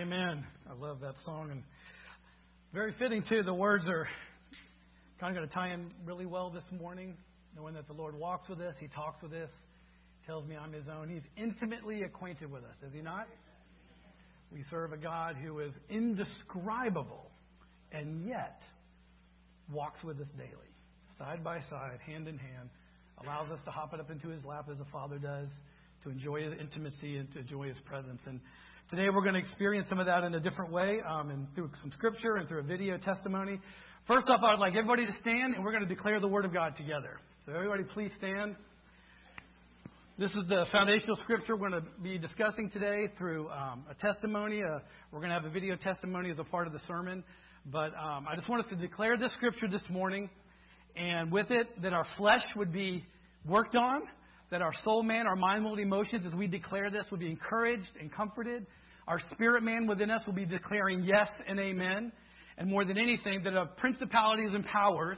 Amen. I love that song, and very fitting too. The words are kind of going to tie in really well this morning, knowing that the Lord walks with us, He talks with us, tells me I'm His own. He's intimately acquainted with us, is He not? We serve a God who is indescribable and yet walks with us daily, side by side, hand in hand, allows us to hop it up into His lap as a father does, to enjoy His intimacy and to enjoy His presence. And today we're going to experience some of that in a different way, and through some scripture and through a video testimony. First off, I'd like everybody to stand, and we're going to declare the Word of God together. So everybody please stand. This is the foundational scripture we're going to be discussing today through a testimony. We're going to have a video testimony as a part of the sermon. But I just want us to declare this scripture this morning, and with it, that our flesh would be worked on, that our soul man, our mind, will, and emotions, as we declare this, will be encouraged and comforted. Our spirit man within us will be declaring yes and amen. And more than anything, that our principalities and powers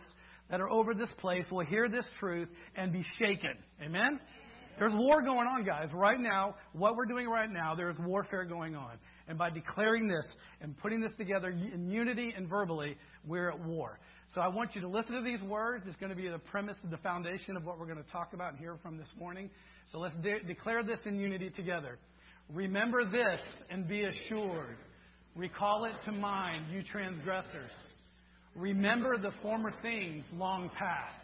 that are over this place will hear this truth and be shaken. Amen? There's war going on, guys. Right now, what we're doing right now, there's warfare going on. And by declaring this and putting this together in unity and verbally, we're at war. So I want you to listen to these words. It's going to be the premise and the foundation of what we're going to talk about and hear from this morning. So let's declare this in unity together. Remember this and be assured. Recall it to mind, you transgressors. Remember the former things long past.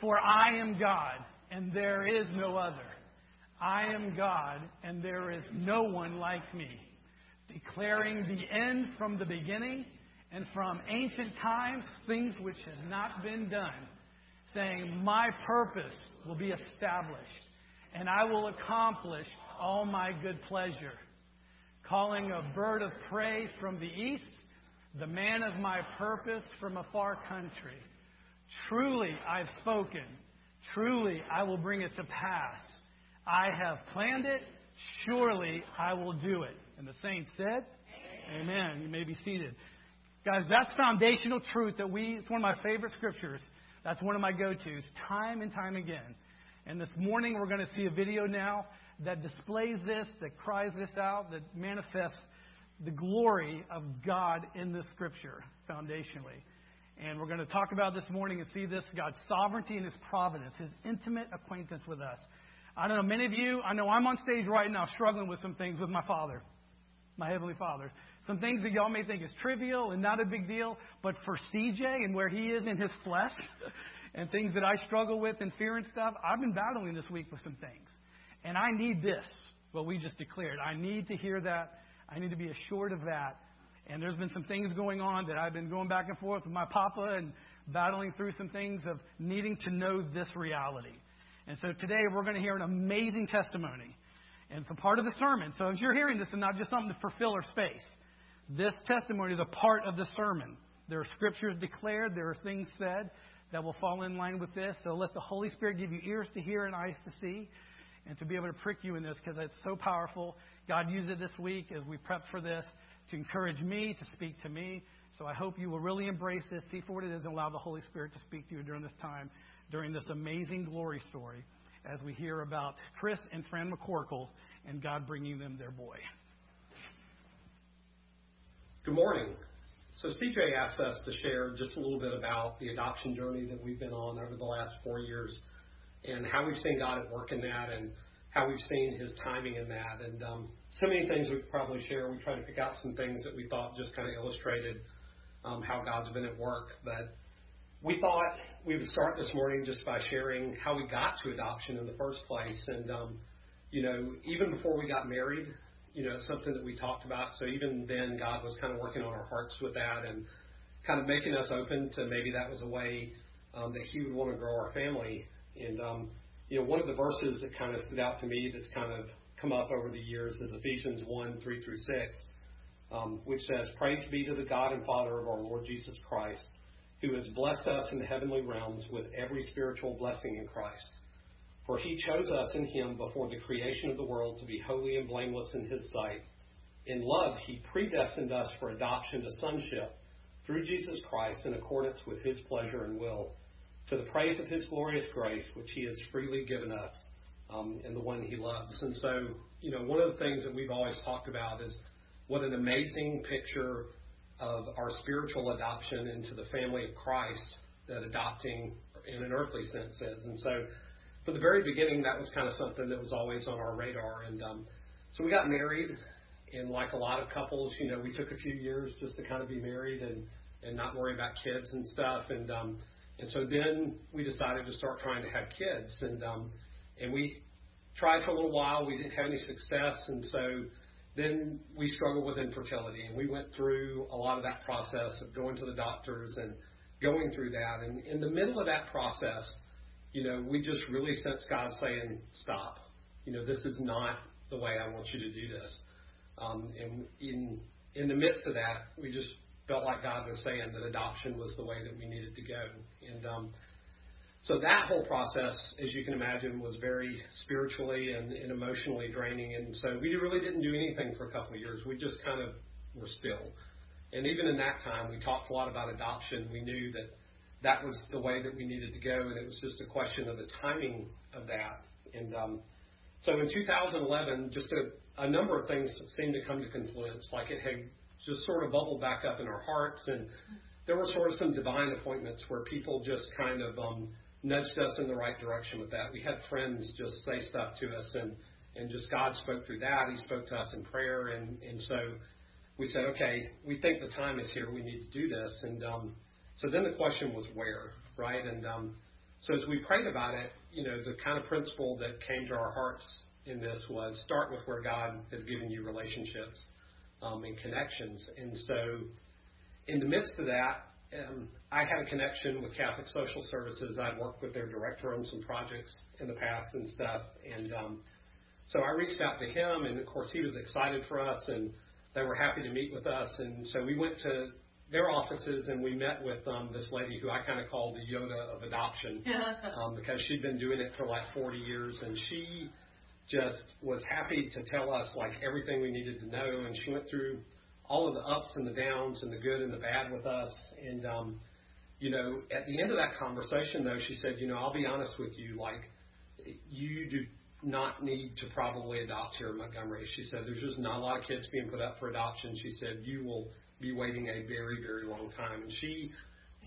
For I am God, and there is no other. I am God, and there is no one like me. Declaring the end from the beginning, and from ancient times, things which have not been done, saying, my purpose will be established, and I will accomplish all my good pleasure. Calling a bird of prey from the east, the man of my purpose from a far country. Truly I've spoken, truly I will bring it to pass. I have planned it, surely I will do it. And the saints said, Amen. You may be seated. Guys, that's foundational truth that it's one of my favorite scriptures. That's one of my go-tos, time and time again. And this morning we're going to see a video now that displays this, that cries this out, that manifests the glory of God in this scripture, foundationally. And we're going to talk about this morning and see this, God's sovereignty and His providence, His intimate acquaintance with us. I don't know, many of you, I know I'm on stage right now struggling with some things with my Father, my Heavenly Father. Some things that y'all may think is trivial and not a big deal, but for CJ and where he is in his flesh and things that I struggle with and fear and stuff, I've been battling this week with some things. And I need this, what we just declared. I need to hear that. I need to be assured of that. And there's been some things going on that I've been going back and forth with my papa and battling through some things of needing to know this reality. And so today we're going to hear an amazing testimony. And it's a part of the sermon. So if you're hearing this and not just something for filler space, this testimony is a part of the sermon. There are scriptures declared. There are things said that will fall in line with this. So let the Holy Spirit give you ears to hear and eyes to see and to be able to prick you in this, because it's so powerful. God used it this week as we prepped for this to encourage me, to speak to me. So I hope you will really embrace this, see for what it is, and allow the Holy Spirit to speak to you during this time, during this amazing glory story, as we hear about Chris and Fran McCorkle and God bringing them their boy. Good morning. So CJ asked us to share just a little bit about the adoption journey that we've been on over the last 4 years and how we've seen God at work in that and how we've seen His timing in that. And so many things we could probably share. We tried to pick out some things that we thought just kind of illustrated how God's been at work. But we thought we would start this morning just by sharing how we got to adoption in the first place. And, you know, even before we got married, you know, it's something that we talked about. So even then, God was kind of working on our hearts with that and kind of making us open to maybe that was a way that He would want to grow our family. And, you know, one of the verses that kind of stood out to me that's kind of come up over the years is Ephesians 1:3-6, which says, Praise be to the God and Father of our Lord Jesus Christ, who has blessed us in the heavenly realms with every spiritual blessing in Christ. For He chose us in Him before the creation of the world to be holy and blameless in His sight. In love, He predestined us for adoption to sonship through Jesus Christ in accordance with His pleasure and will, to the praise of His glorious grace, which He has freely given us in the one He loves. And so, you know, one of the things that we've always talked about is What an amazing picture of our spiritual adoption into the family of Christ that adopting in an earthly sense is. And so from the very beginning, that was kind of something that was always on our radar. And so we got married, and like a lot of couples, you know, we took a few years just to kind of be married and not worry about kids and stuff. And so then we decided to start trying to have kids. And we tried for a little while. We didn't have any success. And so then we struggled with infertility, and we went through a lot of that process of going to the doctors and going through that. And in the middle of that process, you know, we just really sensed God saying, stop. You know, this is not the way I want you to do this. And in the midst of that, we just felt like God was saying that adoption was the way that we needed to go. And so that whole process, as you can imagine, was very spiritually and emotionally draining. And so we really didn't do anything for a couple of years. We just kind of were still. And even in that time, we talked a lot about adoption. We knew that that was the way that we needed to go, and it was just a question of the timing of that. And so in 2011, just a number of things seemed to come to confluence, like it had just sort of bubbled back up in our hearts. And there were sort of some divine appointments where people just kind of nudged us in the right direction with that. We had friends just say stuff to us, and just God spoke through that. He spoke to us in prayer. And so we said, okay, we think the time is here. We need to do this. And so then the question was where, right? And so as we prayed about it, you know, the kind of principle that came to our hearts in this was start with where God has given you relationships and connections. And so in the midst of that, I had a connection with Catholic Social Services. I'd worked with their director on some projects in the past and stuff. And so I reached out to him, and of course he was excited for us, and they were happy to meet with us. And so we went to their offices, and we met with this lady who I kind of call the Yoda of adoption because she'd been doing it for like 40 years, and she just was happy to tell us like everything we needed to know. And she went through all of the ups and the downs and the good and the bad with us. And, you know, at the end of that conversation, though, she said, you know, I'll be honest with you, like, you do not need to probably adopt here in Montgomery. She said, there's just not a lot of kids being put up for adoption. She said, you will be waiting a very, very long time. And she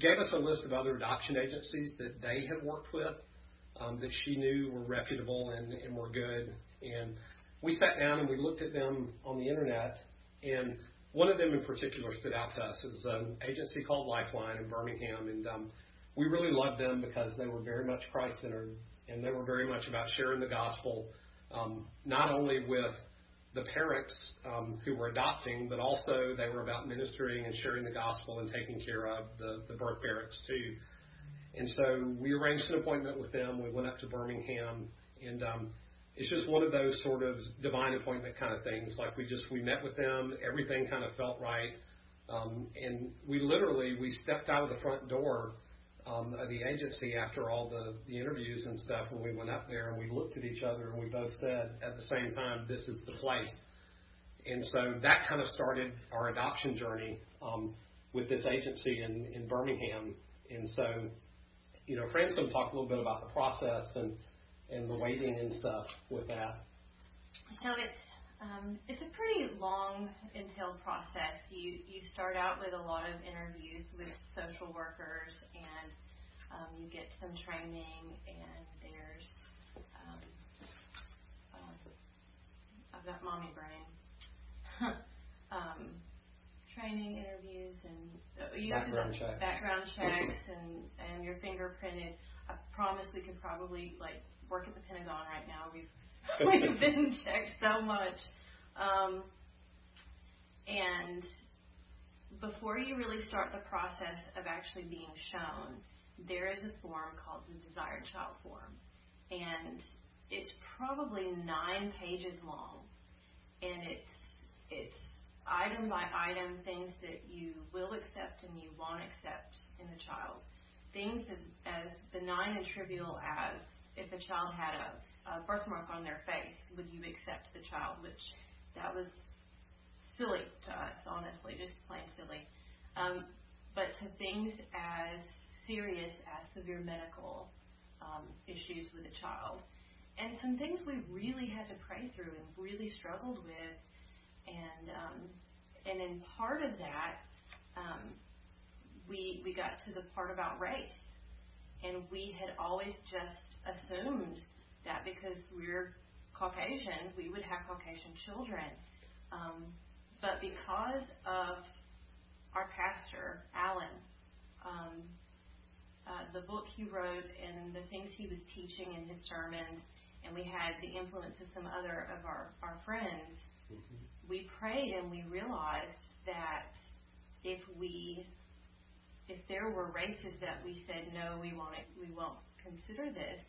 gave us a list of other adoption agencies that they had worked with that she knew were reputable and were good. And we sat down and we looked at them on the internet, and one of them in particular stood out to us. It was an agency called Lifeline in Birmingham, and we really loved them because they were very much Christ-centered, and they were very much about sharing the gospel, not only with the parents who were adopting, but also they were about ministering and sharing the gospel and taking care of the birth parents too. And so we arranged an appointment with them. We went up to Birmingham, and it's just one of those sort of divine appointment kind of things. Like we met with them, everything kind of felt right. And we stepped out of the front door of the agency after all the interviews and stuff, when we went up there, and we looked at each other, and we both said at the same time, this is the place. And so that kind of started our adoption journey with this agency in Birmingham. And so, you know, Fran's going to talk a little bit about the process and the waiting and stuff with that. So it's a pretty long, entailed process. You start out with a lot of interviews with social workers, and you get some training, and there's I've got mommy brain. Training, interviews, and you have background checks, and you're fingerprinted. I promise we could probably like work at the Pentagon right now. We've been checked so much. And before you really start the process of actually being shown, there is a form called the Desired Child Form. And it's probably 9 pages long. And it's item by item, things that you will accept and you won't accept in the child. Things as benign and trivial as, if a child had a birthmark on their face, would you accept the child? Which that was silly to us, honestly, just plain silly. But to things as serious as severe medical issues with a child. And some things we really had to pray through and really struggled with. And And in part of that, we got to the part about race. And we had always just assumed that because we're Caucasian, we would have Caucasian children. But because of our pastor, Alan, the book he wrote and the things he was teaching in his sermons, and we had the influence of some other of our friends, mm-hmm. we prayed and we realized that if there were races that we said, no, we won't consider this,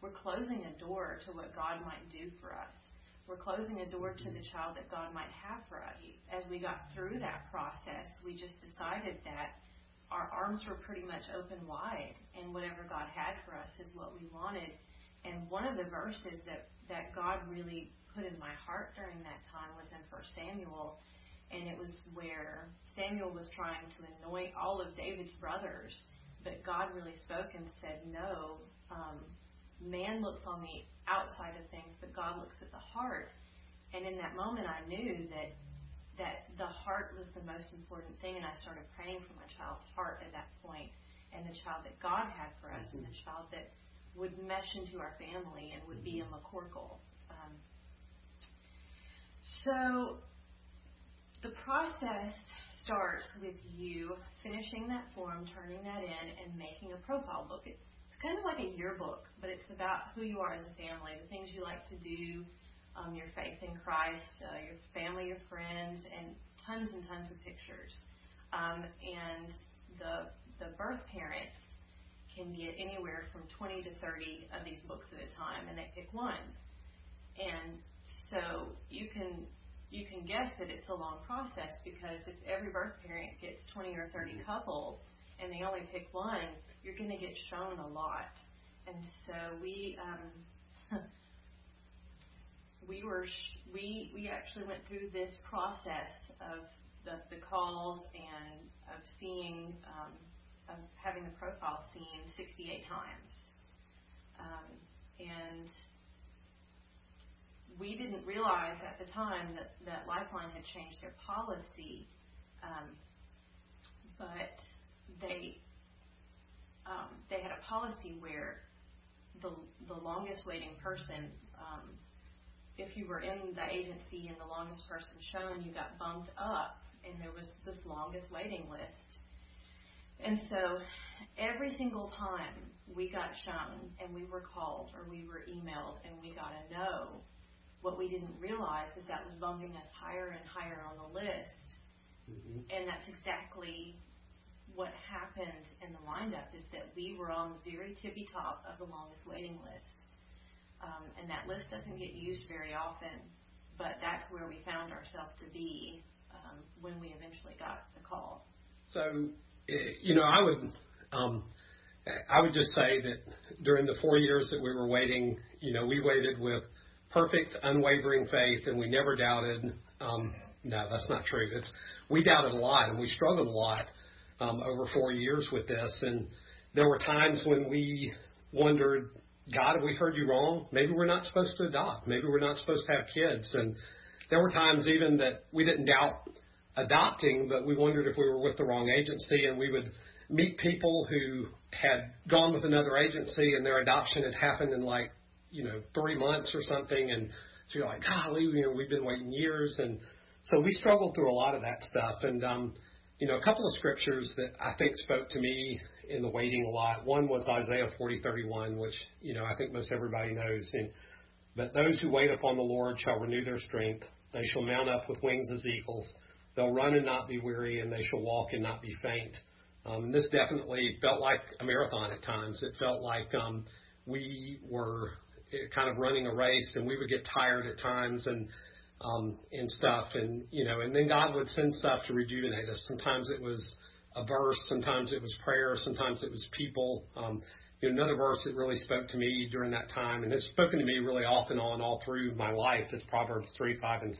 we're closing a door to what God might do for us. We're closing a door to the child that God might have for us. As we got through that process, we just decided that our arms were pretty much open wide, and whatever God had for us is what we wanted. And one of the verses that God really put in my heart during that time was in 1 Samuel, and it was where Samuel was trying to anoint all of David's brothers, but God really spoke and said, no, man looks on the outside of things, but God looks at the heart. And in that moment, I knew that the heart was the most important thing, and I started praying for my child's heart at that point, and the child that God had for us, and the child that would mesh into our family and would be a McCorkle. So the process starts with you finishing that form, turning that in, and making a profile book. It's kind of like a yearbook, but it's about who you are as a family, the things you like to do, your faith in Christ, your family, your friends, and tons of pictures. And the birth parents can get anywhere from 20 to 30 of these books at a time, and they pick one. And so you can guess that it's a long process, because if every birth parent gets 20 or 30 couples and they only pick one, you're going to get shown a lot. And so we actually went through this process of the calls and of seeing, of having the profile seen 68 times. And we didn't realize at the time that Lifeline had changed their policy, but they had a policy where the longest waiting person, if you were in the agency and the longest person shown, you got bumped up, and there was this longest waiting list. And so every single time we got shown and we were called or we were emailed and we got a no, what we didn't realize is that was bumping us higher and higher on the list. Mm-hmm. And that's exactly what happened in the windup, is that we were on the very tippy top of the longest waiting list. And that list doesn't get used very often, but that's where we found ourselves to be when we eventually got the call. So, you know, I would just say that during the 4 years that we were waiting, you know, we waited with perfect, unwavering faith, and we never doubted. No, that's not true. We doubted a lot, and we struggled a lot over 4 years with this. And there were times when we wondered, God, have we heard you wrong? Maybe we're not supposed to adopt. Maybe we're not supposed to have kids. And there were times even that we didn't doubt adopting, but we wondered if we were with the wrong agency, and we would meet people who had gone with another agency and their adoption had happened in 3 months or something, and so you're like, golly, you know, we've been waiting years. And so we struggled through a lot of that stuff. And you know, a couple of scriptures that I think spoke to me in the waiting a lot. One was Isaiah 40:31, which, you know, I think most everybody knows. And but those who wait upon the Lord shall renew their strength; they shall mount up with wings as eagles. They'll run and not be weary, and they shall walk and not be faint. This definitely felt like a marathon at times. It felt like we were kind of running a race, and we would get tired at times and stuff. And, you know, and then God would send stuff to rejuvenate us. Sometimes it was a verse. Sometimes it was prayer. Sometimes it was people. You know, another verse that really spoke to me during that time, and it's spoken to me really off and on all through my life, is Proverbs 3:5-6.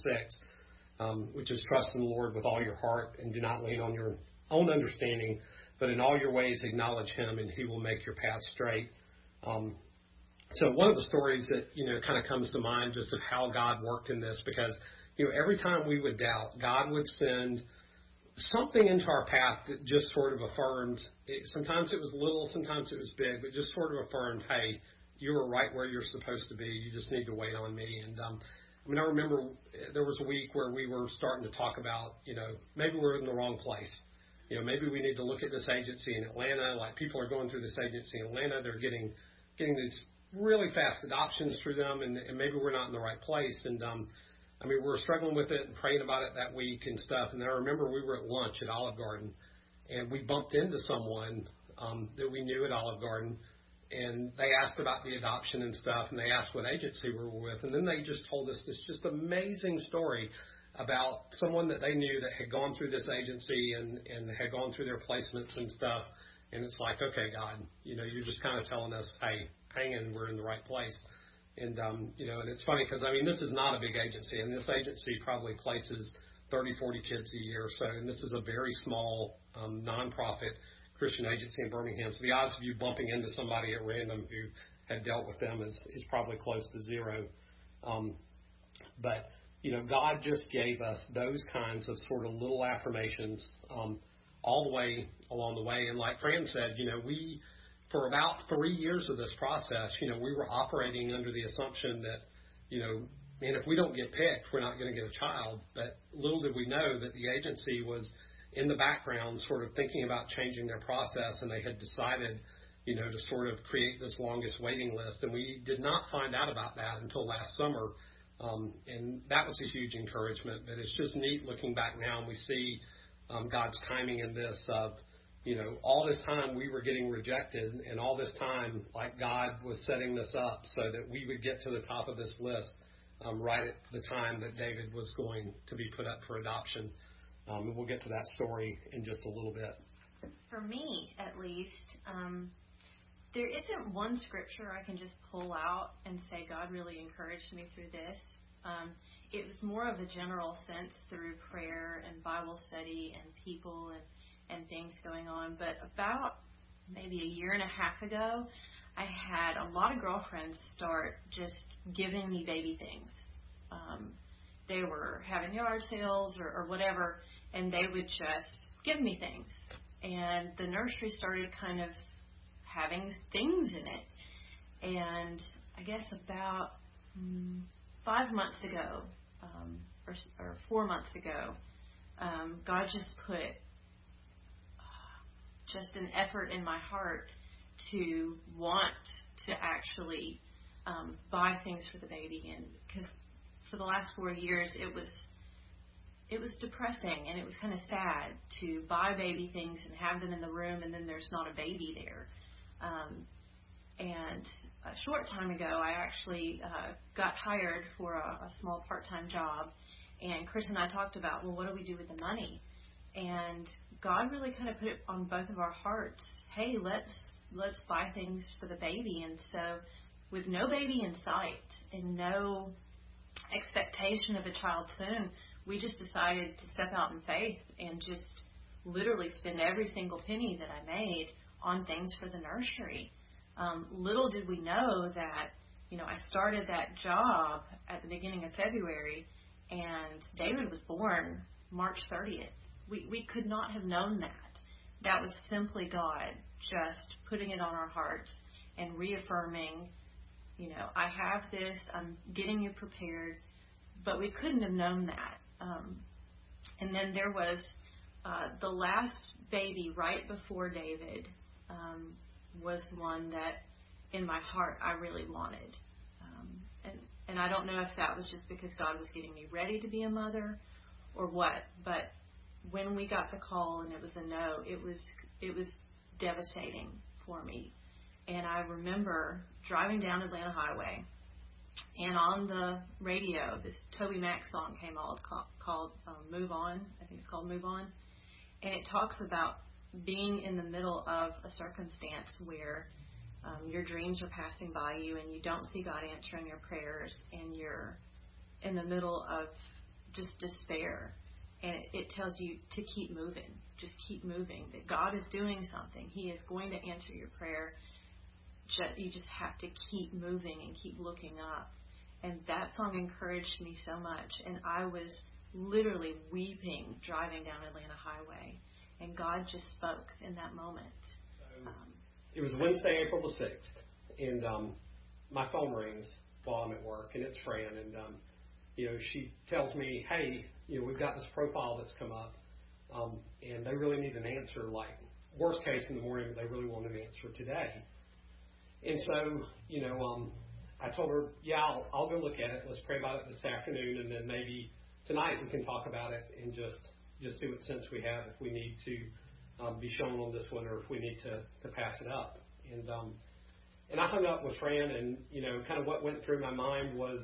Which is, trust in the Lord with all your heart and do not lean on your own understanding, but in all your ways acknowledge him, and he will make your path straight. So one of the stories that, kind of comes to mind just of how God worked in this, because, every time we would doubt, God would send something into our path that just sort of affirmed. Sometimes it was little, sometimes it was big, but just sort of affirmed, hey, you were right where you're supposed to be. You just need to wait on me. And I remember there was a week where we were starting to talk about, maybe we're in the wrong place. Maybe we need to look at this agency in Atlanta. Like, people are going through this agency in Atlanta. They're getting these really fast adoptions through them, and maybe we're not in the right place. And we were struggling with it and praying about it that week and stuff. And I remember we were at lunch at Olive Garden, and we bumped into someone that we knew at Olive Garden, and they asked about the adoption and stuff, and they asked what agency we were with. And then they just told us this just amazing story about someone that they knew that had gone through this agency and had gone through their placements and stuff. And it's like, okay, God, you're just kind of telling us, hey, hang in, we're in the right place. And, and it's funny because, this is not a big agency. And this agency probably places 30, 40 kids a year or so. And this is a very small nonprofit Christian agency in Birmingham. So the odds of you bumping into somebody at random who had dealt with them is probably close to zero. But, God just gave us those kinds of sort of little affirmations all the way along the way. And like Fran said, we... For about 3 years of this process, we were operating under the assumption that, man, if we don't get picked, we're not going to get a child. But little did we know that the agency was in the background sort of thinking about changing their process, and they had decided, to sort of create this longest waiting list. And we did not find out about that until last summer. And that was a huge encouragement. But it's just neat looking back now, and we see God's timing in this of, all this time we were getting rejected, and all this time, like, God was setting this up so that we would get to the top of this list right at the time that David was going to be put up for adoption. And we'll get to that story in just a little bit. For me, at least, there isn't one scripture I can just pull out and say God really encouraged me through this. It was more of a general sense through prayer and Bible study and people and things going on. But about maybe a year and a half ago, I had a lot of girlfriends start just giving me baby things. They were having yard sales or whatever, and they would just give me things. And the nursery started kind of having things in it. And I guess about 5 months ago, or 4 months ago, God just put just an effort in my heart to want to actually buy things for the baby. And because for the last 4 years, it was depressing, and it was kind of sad to buy baby things and have them in the room, and then there's not a baby there. And a short time ago, I actually got hired for a small part-time job, and Chris and I talked about, well, what do we do with the money? And God really kind of put it on both of our hearts. Hey, let's buy things for the baby. And so with no baby in sight and no expectation of a child soon, we just decided to step out in faith and just literally spend every single penny that I made on things for the nursery. Little did we know that, I started that job at the beginning of February, and David was born March 30th. We could not have known that. That was simply God just putting it on our hearts and reaffirming, I have this, I'm getting you prepared, but we couldn't have known that. And then there was the last baby right before David was one that in my heart I really wanted. And I don't know if that was just because God was getting me ready to be a mother or what, but when we got the call and it was a no, it was devastating for me. And I remember driving down Atlanta Highway, and on the radio, this Toby Mac song came on called Move On. I think it's called Move On. And it talks about being in the middle of a circumstance where your dreams are passing by you, and you don't see God answering your prayers, and you're in the middle of just despair. And it tells you to keep moving, just keep moving, that God is doing something. He is going to answer your prayer. you just have to keep moving and keep looking up. And that song encouraged me so much. And I was literally weeping driving down Atlanta Highway. And God just spoke in that moment. It was Wednesday, April the 6th. And my phone rings while I'm at work. And it's Fran. And, she tells me, hey, we've got this profile that's come up. And they really need an answer, like, worst case in the morning, but they really want an answer today. And so, I told her, yeah, I'll go look at it. Let's pray about it this afternoon, and then maybe tonight we can talk about it and just see what sense we have, if we need to be shown on this one or if we need to pass it up. And I hung up with Fran, and, kind of what went through my mind was,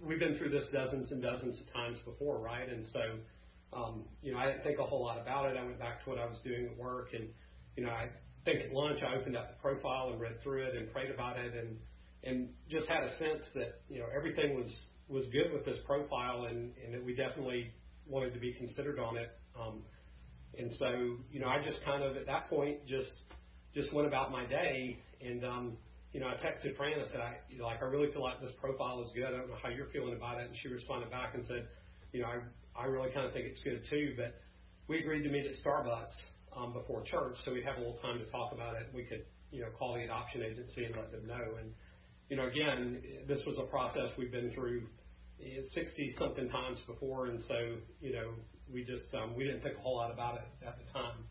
we've been through this dozens and dozens of times before, right? And so, I didn't think a whole lot about it. I went back to what I was doing at work, and, I think at lunch I opened up the profile and read through it and prayed about it, and just had a sense that, everything was good with this profile, and that we definitely wanted to be considered on it. And so, I just kind of at that point just went about my day, and, I texted Fran and said, I really feel like this profile is good. I don't know how you're feeling about it. And she responded back and said, I really kind of think it's good too, but we agreed to meet at Starbucks before church, so we'd have a little time to talk about it. We could, call the adoption agency and let them know. And, again, this was a process we've been through 60-something times before, and so, we just we didn't think a whole lot about it at the time.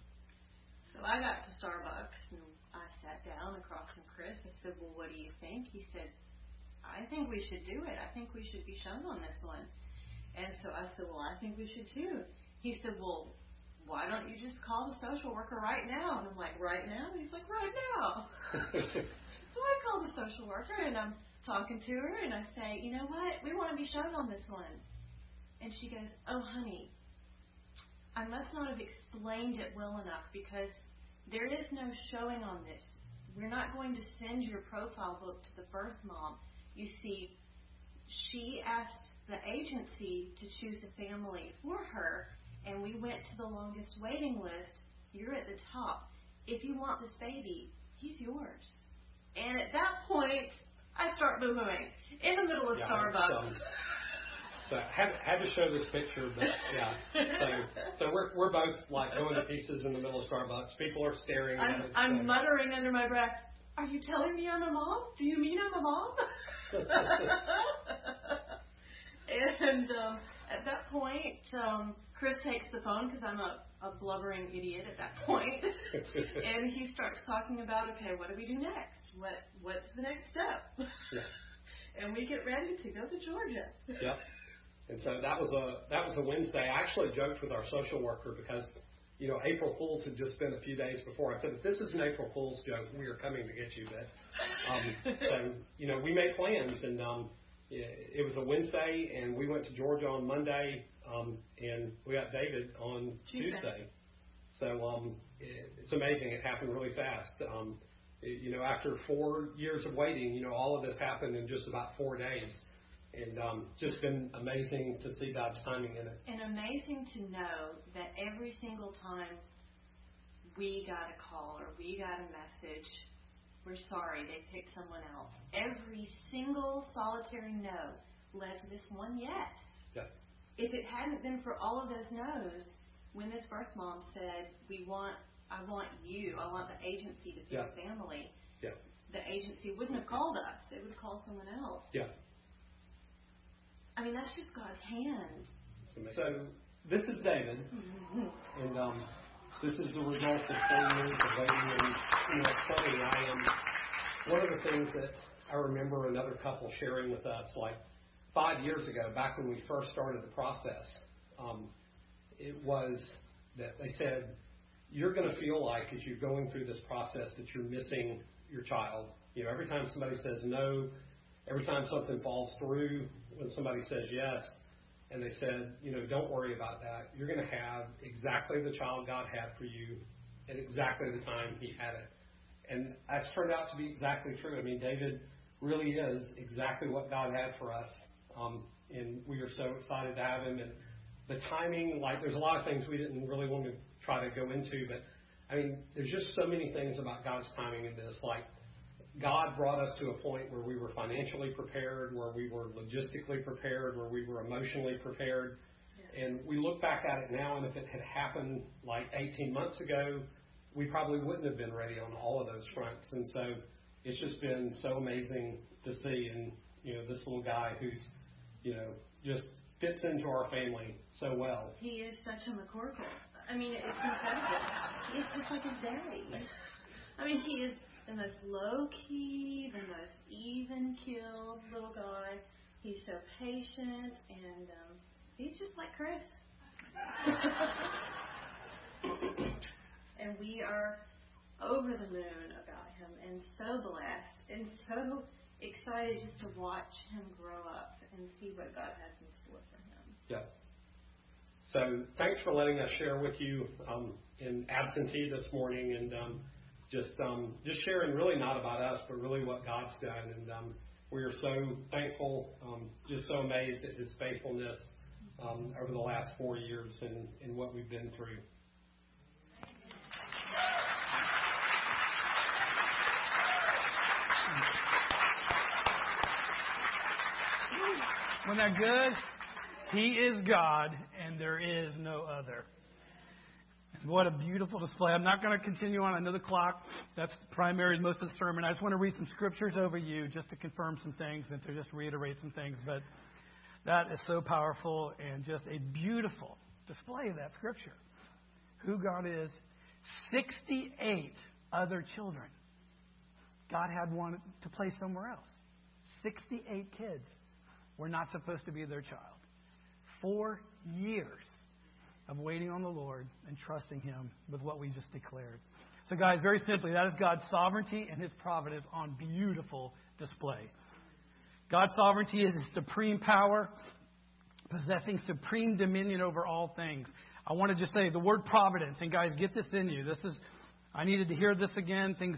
So I got to Starbucks, and I sat down across from Chris and said, well, what do you think? He said, I think we should do it. I think we should be shown on this one. And so I said, well, I think we should too. He said, well, why don't you just call the social worker right now? And I'm like, right now? And he's like, right now. So I call the social worker, and I'm talking to her, and I say, you know what? We want to be shown on this one. And she goes, oh, honey, I must not have explained it well enough, because there is no showing on this. We're not going to send your profile book to the birth mom. You see, she asked the agency to choose a family for her, and we went to the longest waiting list. You're at the top. If you want this baby, he's yours. And at that point, I start boo-hooing in the middle of Starbucks. So I had to show this picture, but yeah. So we're both like going to pieces in the middle of Starbucks. People are staring at us. I'm muttering under my breath, are you telling me I'm a mom? Do you mean I'm a mom? And at that point, Chris takes the phone, because I'm a blubbering idiot at that point. And he starts talking about, okay, what do we do next? What's the next step? Yeah. And we get ready to go to Georgia. Yep. And so that was a Wednesday. I actually joked with our social worker, because April Fools had just been a few days before. I said, if this is an April Fool's joke, we are coming to get you. But so we made plans, and it was a Wednesday, and we went to Georgia on Monday, and we got David on Tuesday. So it's amazing; it happened really fast. After 4 years of waiting, all of this happened in just about 4 days, and just been amazing to see God's timing in it. And amazing to know that every single time we got a call or we got a message, we're sorry, they picked someone else. Every single solitary no led to this one yes. Yeah. If it hadn't been for all of those no's, when this birth mom said, I want you, I want the agency to be a family, the agency wouldn't have called us. It would call someone else. Yeah. I mean, that's just God's hand. So this is David, and this is the result of 4 years of waiting and study. One of the things that I remember another couple sharing with us, like 5 years ago, back when we first started the process, it was that they said, you're going to feel like as you're going through this process that you're missing your child. Every time somebody says no, every time something falls through, when somebody says yes, and they said, don't worry about that. You're going to have exactly the child God had for you at exactly the time he had it. And that's turned out to be exactly true. I mean, David really is exactly what God had for us. And we are so excited to have him. And the timing, like there's a lot of things we didn't really want to try to go into, but I mean, there's just so many things about God's timing in this. Like God brought us to a point where we were financially prepared, where we were logistically prepared, where we were emotionally prepared. Yeah. And we look back at it now, and if it had happened like 18 months ago, we probably wouldn't have been ready on all of those fronts. And so it's just been so amazing to see. And, you know, this little guy who's, you know, just fits into our family so well. He is such a McCorkle. I mean, it's incredible. He's just like his daddy. I mean, he is the most low-key, the most even-keeled little guy. He's so patient, and he's just like Chris. And we are over the moon about him and so blessed and so excited just to watch him grow up and see what God has in store for him. Yeah. So thanks for letting us share with you in absentee this morning, and just sharing really not about us, but really what God's done. And we are so thankful, just so amazed at his faithfulness over the last 4 years and what we've been through. Wasn't that good? He is God, and there is no other. What a beautiful display. I'm not going to continue on another clock. That's the primary, most of the sermon. I just want to read some scriptures over you just to confirm some things and to just reiterate some things. But that is so powerful and just a beautiful display of that scripture. Who God is. 68 other children. God had one to play somewhere else. 68 kids were not supposed to be their child. 4 years of waiting on the Lord and trusting Him with what we just declared. So guys, very simply, that is God's sovereignty and His providence on beautiful display. God's sovereignty is His supreme power, possessing supreme dominion over all things. I want to just say the word providence, and guys, get this in you. This is, I needed to hear this again. Things.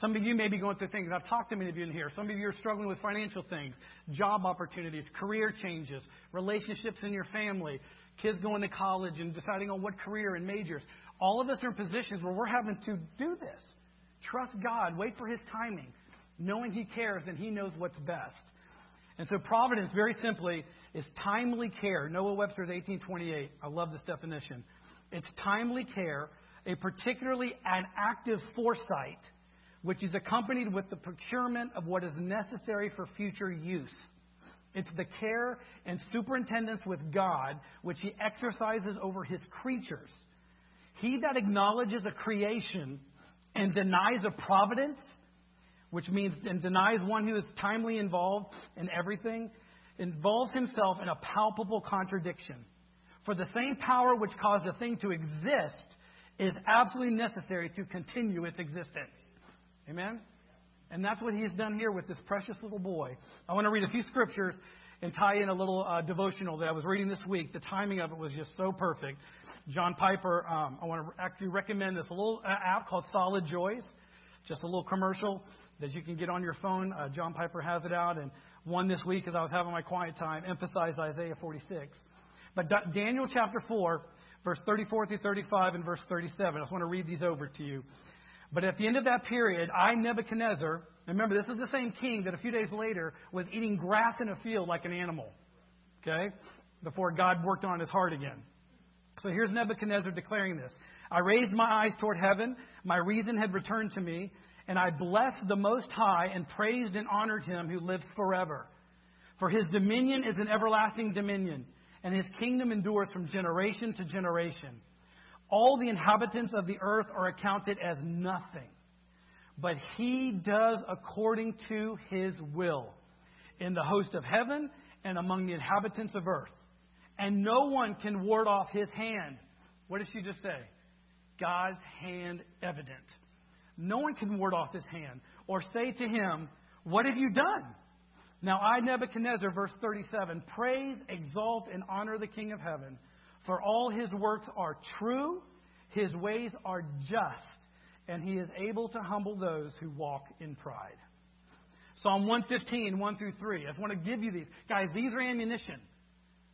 Some of you may be going through things. I've talked to many of you in here. Some of you are struggling with financial things, job opportunities, career changes, relationships in your family, kids going to college and deciding on what career and majors. All of us are in positions where we're having to do this. Trust God. Wait for His timing, knowing He cares and He knows what's best. And so providence, very simply, is timely care. Noah Webster's 1828. I love this definition. It's timely care, a particularly an active foresight, which is accompanied with the procurement of what is necessary for future use. It's the care and superintendence with God, which He exercises over His creatures. He that acknowledges a creation and denies a providence, which means and denies one who is timely involved in everything, involves himself in a palpable contradiction. For the same power which caused a thing to exist is absolutely necessary to continue its existence. Amen? And that's what He's done here with this precious little boy. I want to read a few scriptures and tie in a little devotional that I was reading this week. The timing of it was just so perfect. John Piper, I want to actually recommend this little app called Solid Joys. Just a little commercial that you can get on your phone. John Piper has it out. And one this week, as I was having my quiet time, emphasized Isaiah 46. But Daniel chapter 4, verse 34 through 35 and verse 37. I just want to read these over to you. But at the end of that period, I, Nebuchadnezzar, remember, this is the same king that a few days later was eating grass in a field like an animal, okay, before God worked on his heart again. So here's Nebuchadnezzar declaring this. I raised my eyes toward heaven. My reason had returned to me, and I blessed the Most High and praised and honored Him who lives forever. For His dominion is an everlasting dominion, and His kingdom endures from generation to generation. All the inhabitants of the earth are accounted as nothing, but He does according to His will in the host of heaven and among the inhabitants of earth. And no one can ward off His hand. What did she just say? God's hand evident. No one can ward off His hand or say to Him, what have you done? Now I, Nebuchadnezzar, verse 37, praise, exalt, and honor the King of heaven. For all His works are true, His ways are just, and He is able to humble those who walk in pride. Psalm 115, 1 through 3. I just want to give you these. Guys, these are ammunition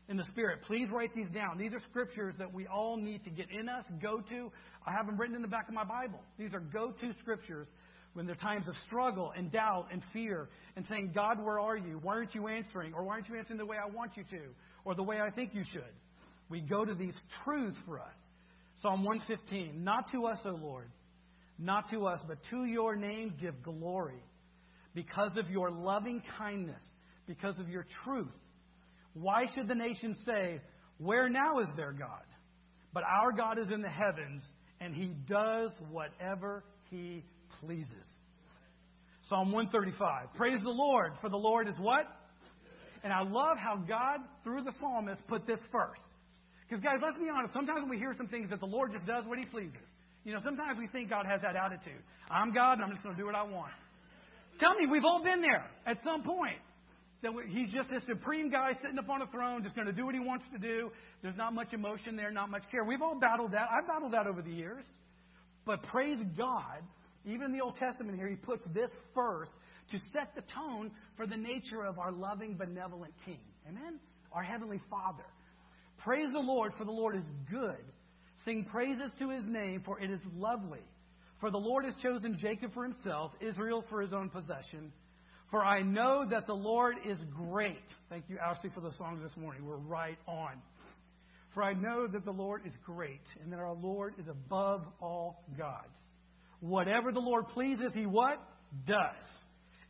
in the Spirit. Please write these down. These are scriptures that we all need to get in us, go to. I have them written in the back of my Bible. These are go-to scriptures when there are times of struggle and doubt and fear and saying, God, where are you? Why aren't you answering? Or why aren't you answering the way I want you to? Or the way I think you should? We go to these truths for us. Psalm 115, not to us, O Lord, not to us, but to your name give glory. Because of your loving kindness, because of your truth. Why should the nations say, where now is their God? But our God is in the heavens, and he does whatever he pleases. Psalm 135. Praise the Lord, for the Lord is what? And I love how God, through the psalmist, put this first. Because, guys, let's be honest. Sometimes when we hear some things that the Lord just does what he pleases. You know, sometimes we think God has that attitude. I'm God, and I'm just going to do what I want. Tell me, we've all been there at some point. That he's just this supreme guy sitting upon a throne, just going to do what he wants to do. There's not much emotion there, not much care. We've all battled that. I've battled that over the years. But praise God, even in the Old Testament here, he puts this first to set the tone for the nature of our loving, benevolent King. Amen? Our Heavenly Father. Praise the Lord, for the Lord is good. Sing praises to his name, for it is lovely. For the Lord has chosen Jacob for himself, Israel for his own possession. For I know that the Lord is great. Thank you, Ashley, for the song this morning. We're right on. For I know that the Lord is great, and that our Lord is above all gods. Whatever the Lord pleases, he what? Does.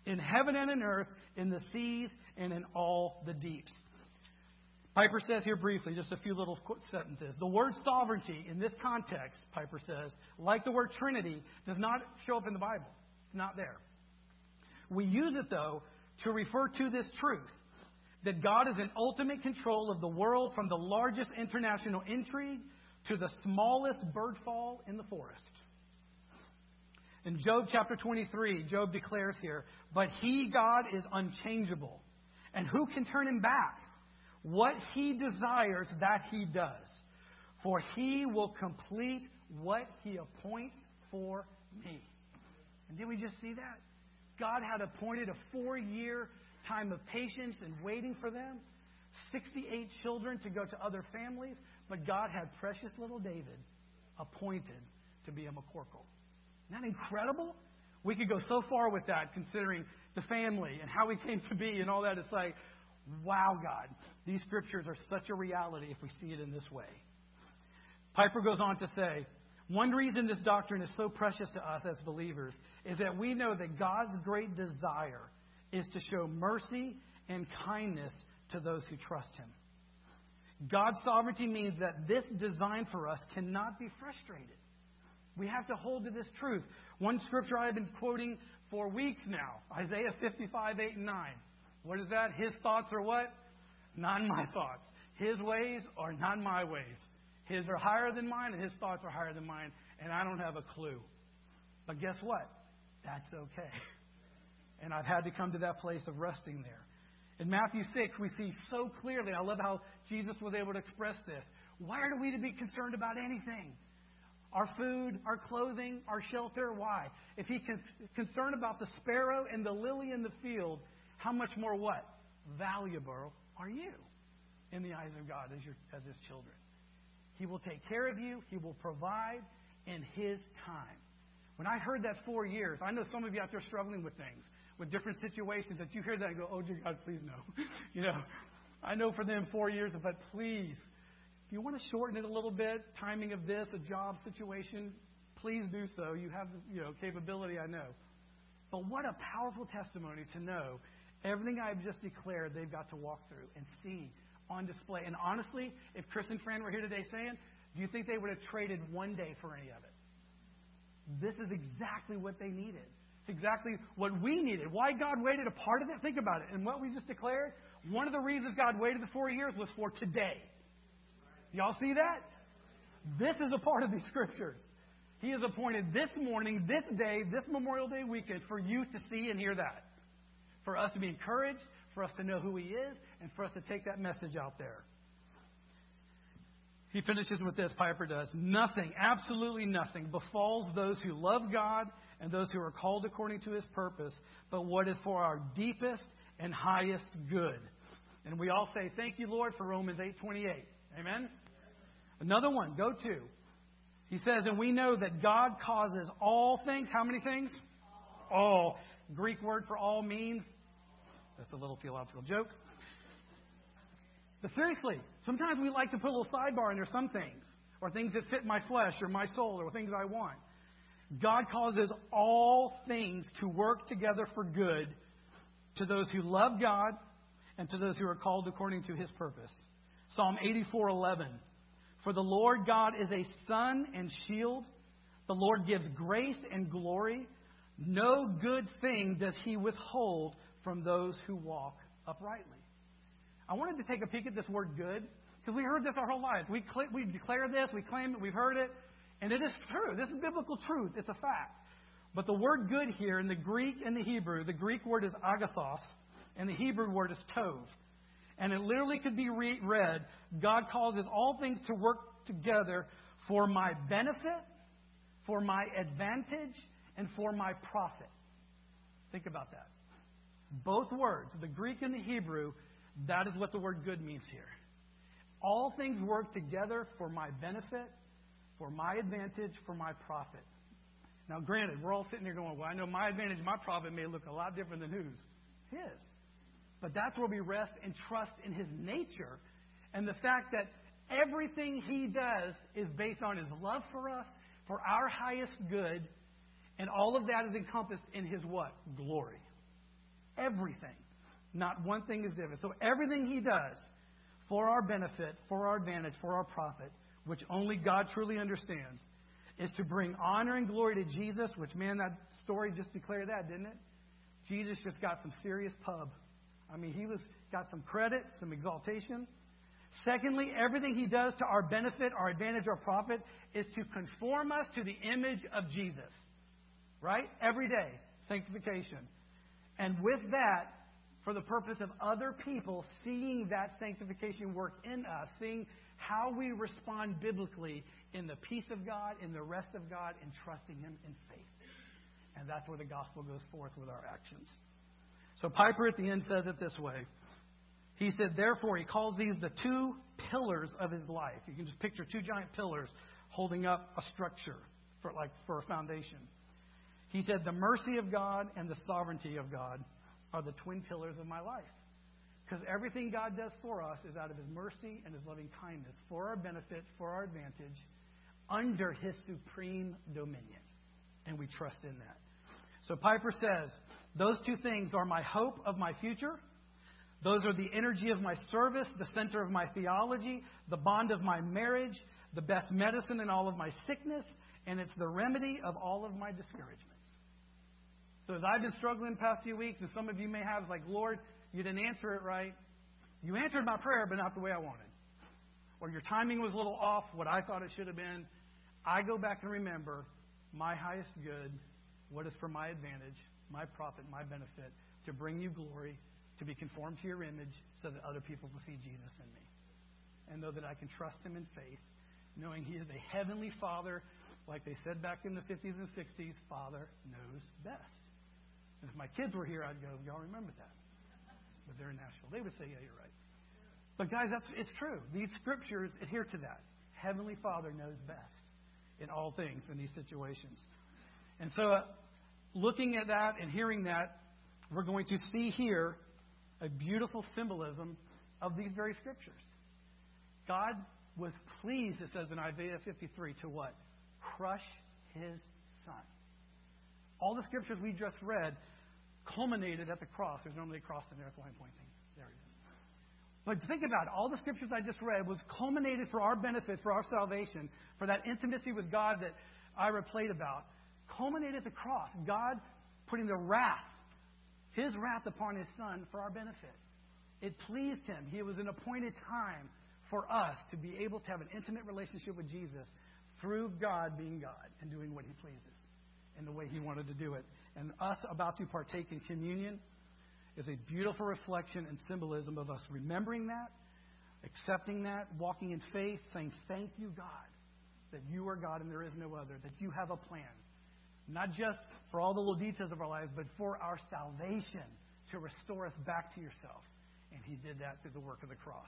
In heaven and in earth, in the seas and in all the deeps. Piper says here briefly, just a few little sentences. The word sovereignty in this context, Piper says, like the word Trinity, does not show up in the Bible. It's not there. We use it, though, to refer to this truth, that God is in ultimate control of the world from the largest international intrigue to the smallest bird fall in the forest. In Job chapter 23, Job declares here, but he, God, is unchangeable, and who can turn him back? What he desires, that he does. For he will complete what he appoints for me. And did we just see that? God had appointed a 4-year time of patience and waiting for them. 68 children to go to other families. But God had precious little David appointed to be a McCorkle. Isn't that incredible? We could go so far with that, considering the family and how he came to be and all that. It's like, wow, God, these scriptures are such a reality if we see it in this way. Piper goes on to say, one reason this doctrine is so precious to us as believers is that we know that God's great desire is to show mercy and kindness to those who trust him. God's sovereignty means that this design for us cannot be frustrated. We have to hold to this truth. One scripture I've been quoting for weeks now, Isaiah 55, 8 and 9. What is that? His thoughts are what? Not my thoughts. His ways are not my ways. His are higher than mine, and his thoughts are higher than mine, and I don't have a clue. But guess what? That's okay. And I've had to come to that place of resting there. In Matthew 6, we see so clearly, I love how Jesus was able to express this. Why are we to be concerned about anything? Our food, our clothing, our shelter, why? If he's concerned about the sparrow and the lily in the field, how much more what? Valuable are you in the eyes of God as his children? He will take care of you. He will provide in his time. When I heard that 4 years, I know some of you out there struggling with things, with different situations, that you hear that and go, oh, dear God, please no. You know, I know for them 4 years, but please, if you want to shorten it a little bit, timing of this, a job situation, please do so. You have the capability, I know. But what a powerful testimony to know everything I've just declared, they've got to walk through and see on display. And honestly, if Chris and Fran were here today saying, do you think they would have traded one day for any of it? This is exactly what they needed. It's exactly what we needed. Why God waited a part of that? Think about it. And what we just declared, one of the reasons God waited the 4 years was for today. Y'all see that? This is a part of these scriptures. He has appointed this morning, this day, this Memorial Day weekend for you to see and hear that. For us to be encouraged, for us to know who he is, and for us to take that message out there. He finishes with this, Piper does. Nothing, absolutely nothing, befalls those who love God and those who are called according to his purpose, but what is for our deepest and highest good. And we all say, thank you, Lord, for Romans 8:28. Amen? Another one, go to. He says, and we know that God causes all things, how many things? all. Greek word for all means, that's a little theological joke. But seriously, sometimes we like to put a little sidebar in there, some things, or things that fit my flesh or my soul or things I want. God causes all things to work together for good to those who love God and to those who are called according to His purpose. Psalm 84:11. For the Lord God is a sun and shield. The Lord gives grace and glory. No good thing does He withhold from those who walk uprightly. I wanted to take a peek at this word good because we heard this our whole life. We declare this, we claim it, we've heard it. And it is true. This is biblical truth. It's a fact. But the word good here in the Greek and the Hebrew, the Greek word is agathos, and the Hebrew word is tov. And it literally could be read, God causes all things to work together for my benefit, for my advantage, and for my profit. Think about that. Both words, the Greek and the Hebrew, that is what the word good means here. All things work together for my benefit, for my advantage, for my profit. Now, granted, we're all sitting here going, well, I know my advantage, my profit may look a lot different than whose? His. But that's where we rest and trust in His nature and the fact that everything He does is based on His love for us, for our highest good, and all of that is encompassed in His what? Glory. Everything. Not one thing is different. So everything He does for our benefit, for our advantage, for our profit, which only God truly understands, is to bring honor and glory to Jesus, which, man, that story just declared that, didn't it? Jesus just got some serious pub. I mean, He got some credit, some exaltation. Secondly, everything He does to our benefit, our advantage, our profit, is to conform us to the image of Jesus. Right? Every day, sanctification. And with that, for the purpose of other people seeing that sanctification work in us, seeing how we respond biblically in the peace of God, in the rest of God, and trusting Him in faith. And that's where the gospel goes forth with our actions. So Piper at the end says it this way. He said, therefore, he calls these the two pillars of his life. You can just picture two giant pillars holding up a structure for a foundation. He said, the mercy of God and the sovereignty of God are the twin pillars of my life. Because everything God does for us is out of His mercy and His loving kindness for our benefit, for our advantage, under His supreme dominion. And we trust in that. So Piper says, those two things are my hope of my future. Those are the energy of my service, the center of my theology, the bond of my marriage, the best medicine in all of my sickness, and it's the remedy of all of my discouragement. So as I've been struggling the past few weeks, and some of you may have, it's like, Lord, you didn't answer it right. You answered my prayer, but not the way I wanted. Or your timing was a little off, what I thought it should have been. I go back and remember my highest good, what is for my advantage, my profit, my benefit, to bring you glory, to be conformed to your image so that other people will see Jesus in me. And know that I can trust Him in faith, knowing He is a heavenly Father, like they said back in the 50s and 60s, Father knows best. And if my kids were here, I'd go, y'all remember that. But they're in Nashville. They would say, yeah, you're right. But guys, it's true. These scriptures adhere to that. Heavenly Father knows best in all things in these situations. And so looking at that and hearing that, we're going to see here a beautiful symbolism of these very scriptures. God was pleased, it says in Isaiah 53, to what? Crush His Son. All the scriptures we just read culminated at the cross. There's normally a cross in there. That's why I'm pointing. There it is. But think about it. All the scriptures I just read was culminated for our benefit, for our salvation, for that intimacy with God that Ira played about. Culminated at the cross. God putting the wrath, His wrath upon His Son for our benefit. It pleased Him. He was an appointed time for us to be able to have an intimate relationship with Jesus through God being God and doing what He pleases and the way He wanted to do it. And us about to partake in communion is a beautiful reflection and symbolism of us remembering that, accepting that, walking in faith, saying, thank you, God, that you are God and there is no other, that you have a plan. Not just for all the little details of our lives, but for our salvation, to restore us back to yourself. And He did that through the work of the cross.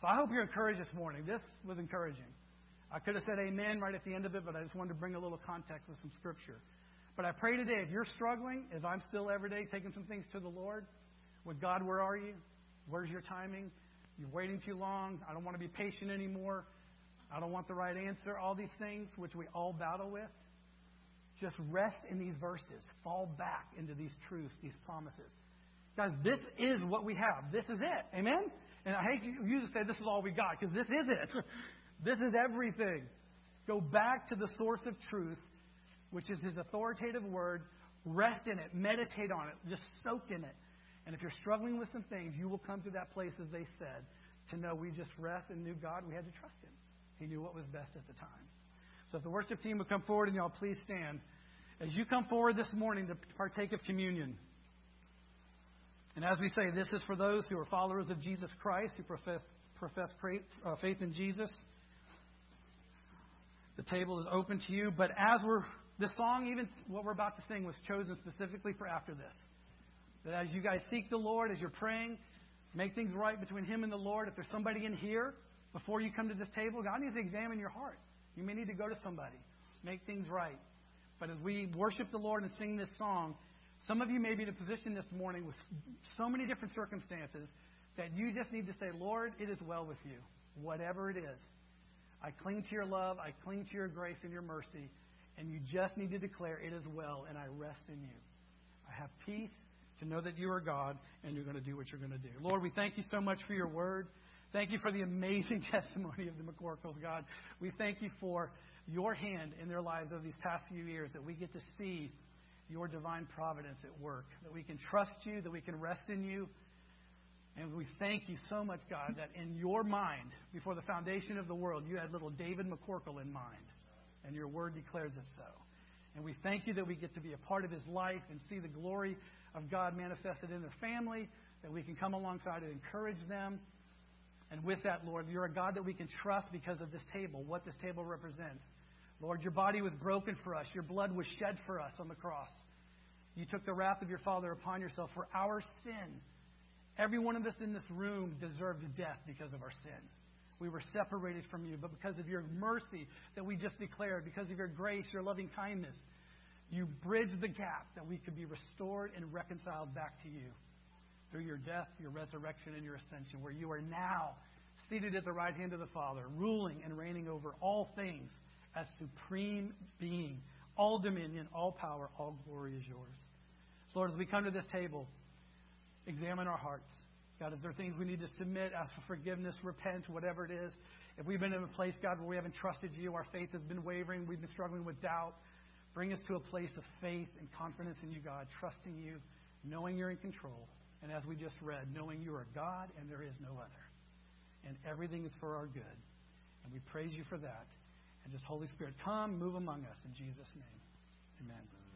So I hope you're encouraged this morning. This was encouraging. I could have said amen right at the end of it, but I just wanted to bring a little context with some scripture. But I pray today, if you're struggling, as I'm still every day taking some things to the Lord, with God, where are you? Where's your timing? You're waiting too long. I don't want to be patient anymore. I don't want the right answer. All these things which we all battle with. Just rest in these verses. Fall back into these truths, these promises. Guys, this is what we have. This is it. Amen? And I hate you to say this is all we got, because this is it. This is everything. Go back to the source of truth, which is His authoritative word. Rest in it. Meditate on it. Just soak in it. And if you're struggling with some things, you will come to that place, as they said, to know we just rest and knew God. We had to trust Him. He knew what was best at the time. So if the worship team would come forward, and y'all please stand. As you come forward this morning to partake of communion, and as we say, this is for those who are followers of Jesus Christ, who profess faith in Jesus. The table is open to you. But as this song, even what we're about to sing, was chosen specifically for after this. That as you guys seek the Lord, as you're praying, make things right between Him and the Lord. If there's somebody in here, before you come to this table, God needs to examine your heart. You may need to go to somebody. Make things right. But as we worship the Lord and sing this song, some of you may be in a position this morning with so many different circumstances that you just need to say, Lord, it is well with you. Whatever it is, I cling to your love. I cling to your grace and your mercy. And you just need to declare, it is well, and I rest in you. I have peace to know that you are God, and you're going to do what you're going to do. Lord, we thank you so much for your word. Thank you for the amazing testimony of the McCorkles, God. We thank you for your hand in their lives over these past few years, that we get to see your divine providence at work, that we can trust you, that we can rest in you. And we thank you so much, God, that in your mind, before the foundation of the world, you had little David McCorkle in mind, and your word declares it so. And we thank you that we get to be a part of his life and see the glory of God manifested in their family, that we can come alongside and encourage them. And with that, Lord, you're a God that we can trust because of this table, what this table represents. Lord, your body was broken for us. Your blood was shed for us on the cross. You took the wrath of your Father upon yourself for our sin. Every one of us in this room deserved death because of our sin. We were separated from you, but because of your mercy that we just declared, because of your grace, your loving kindness, you bridged the gap that we could be restored and reconciled back to you through your death, your resurrection, and your ascension, where you are now seated at the right hand of the Father, ruling and reigning over all things as supreme being. All dominion, all power, all glory is yours. So Lord, as we come to this table, examine our hearts. God, if there are things we need to submit, ask for forgiveness, repent, whatever it is. If we've been in a place, God, where we haven't trusted you, our faith has been wavering, we've been struggling with doubt, bring us to a place of faith and confidence in you, God, trusting you, knowing you're in control. And as we just read, knowing you are God and there is no other. And everything is for our good. And we praise you for that. And just, Holy Spirit, come, move among us in Jesus' name. Amen.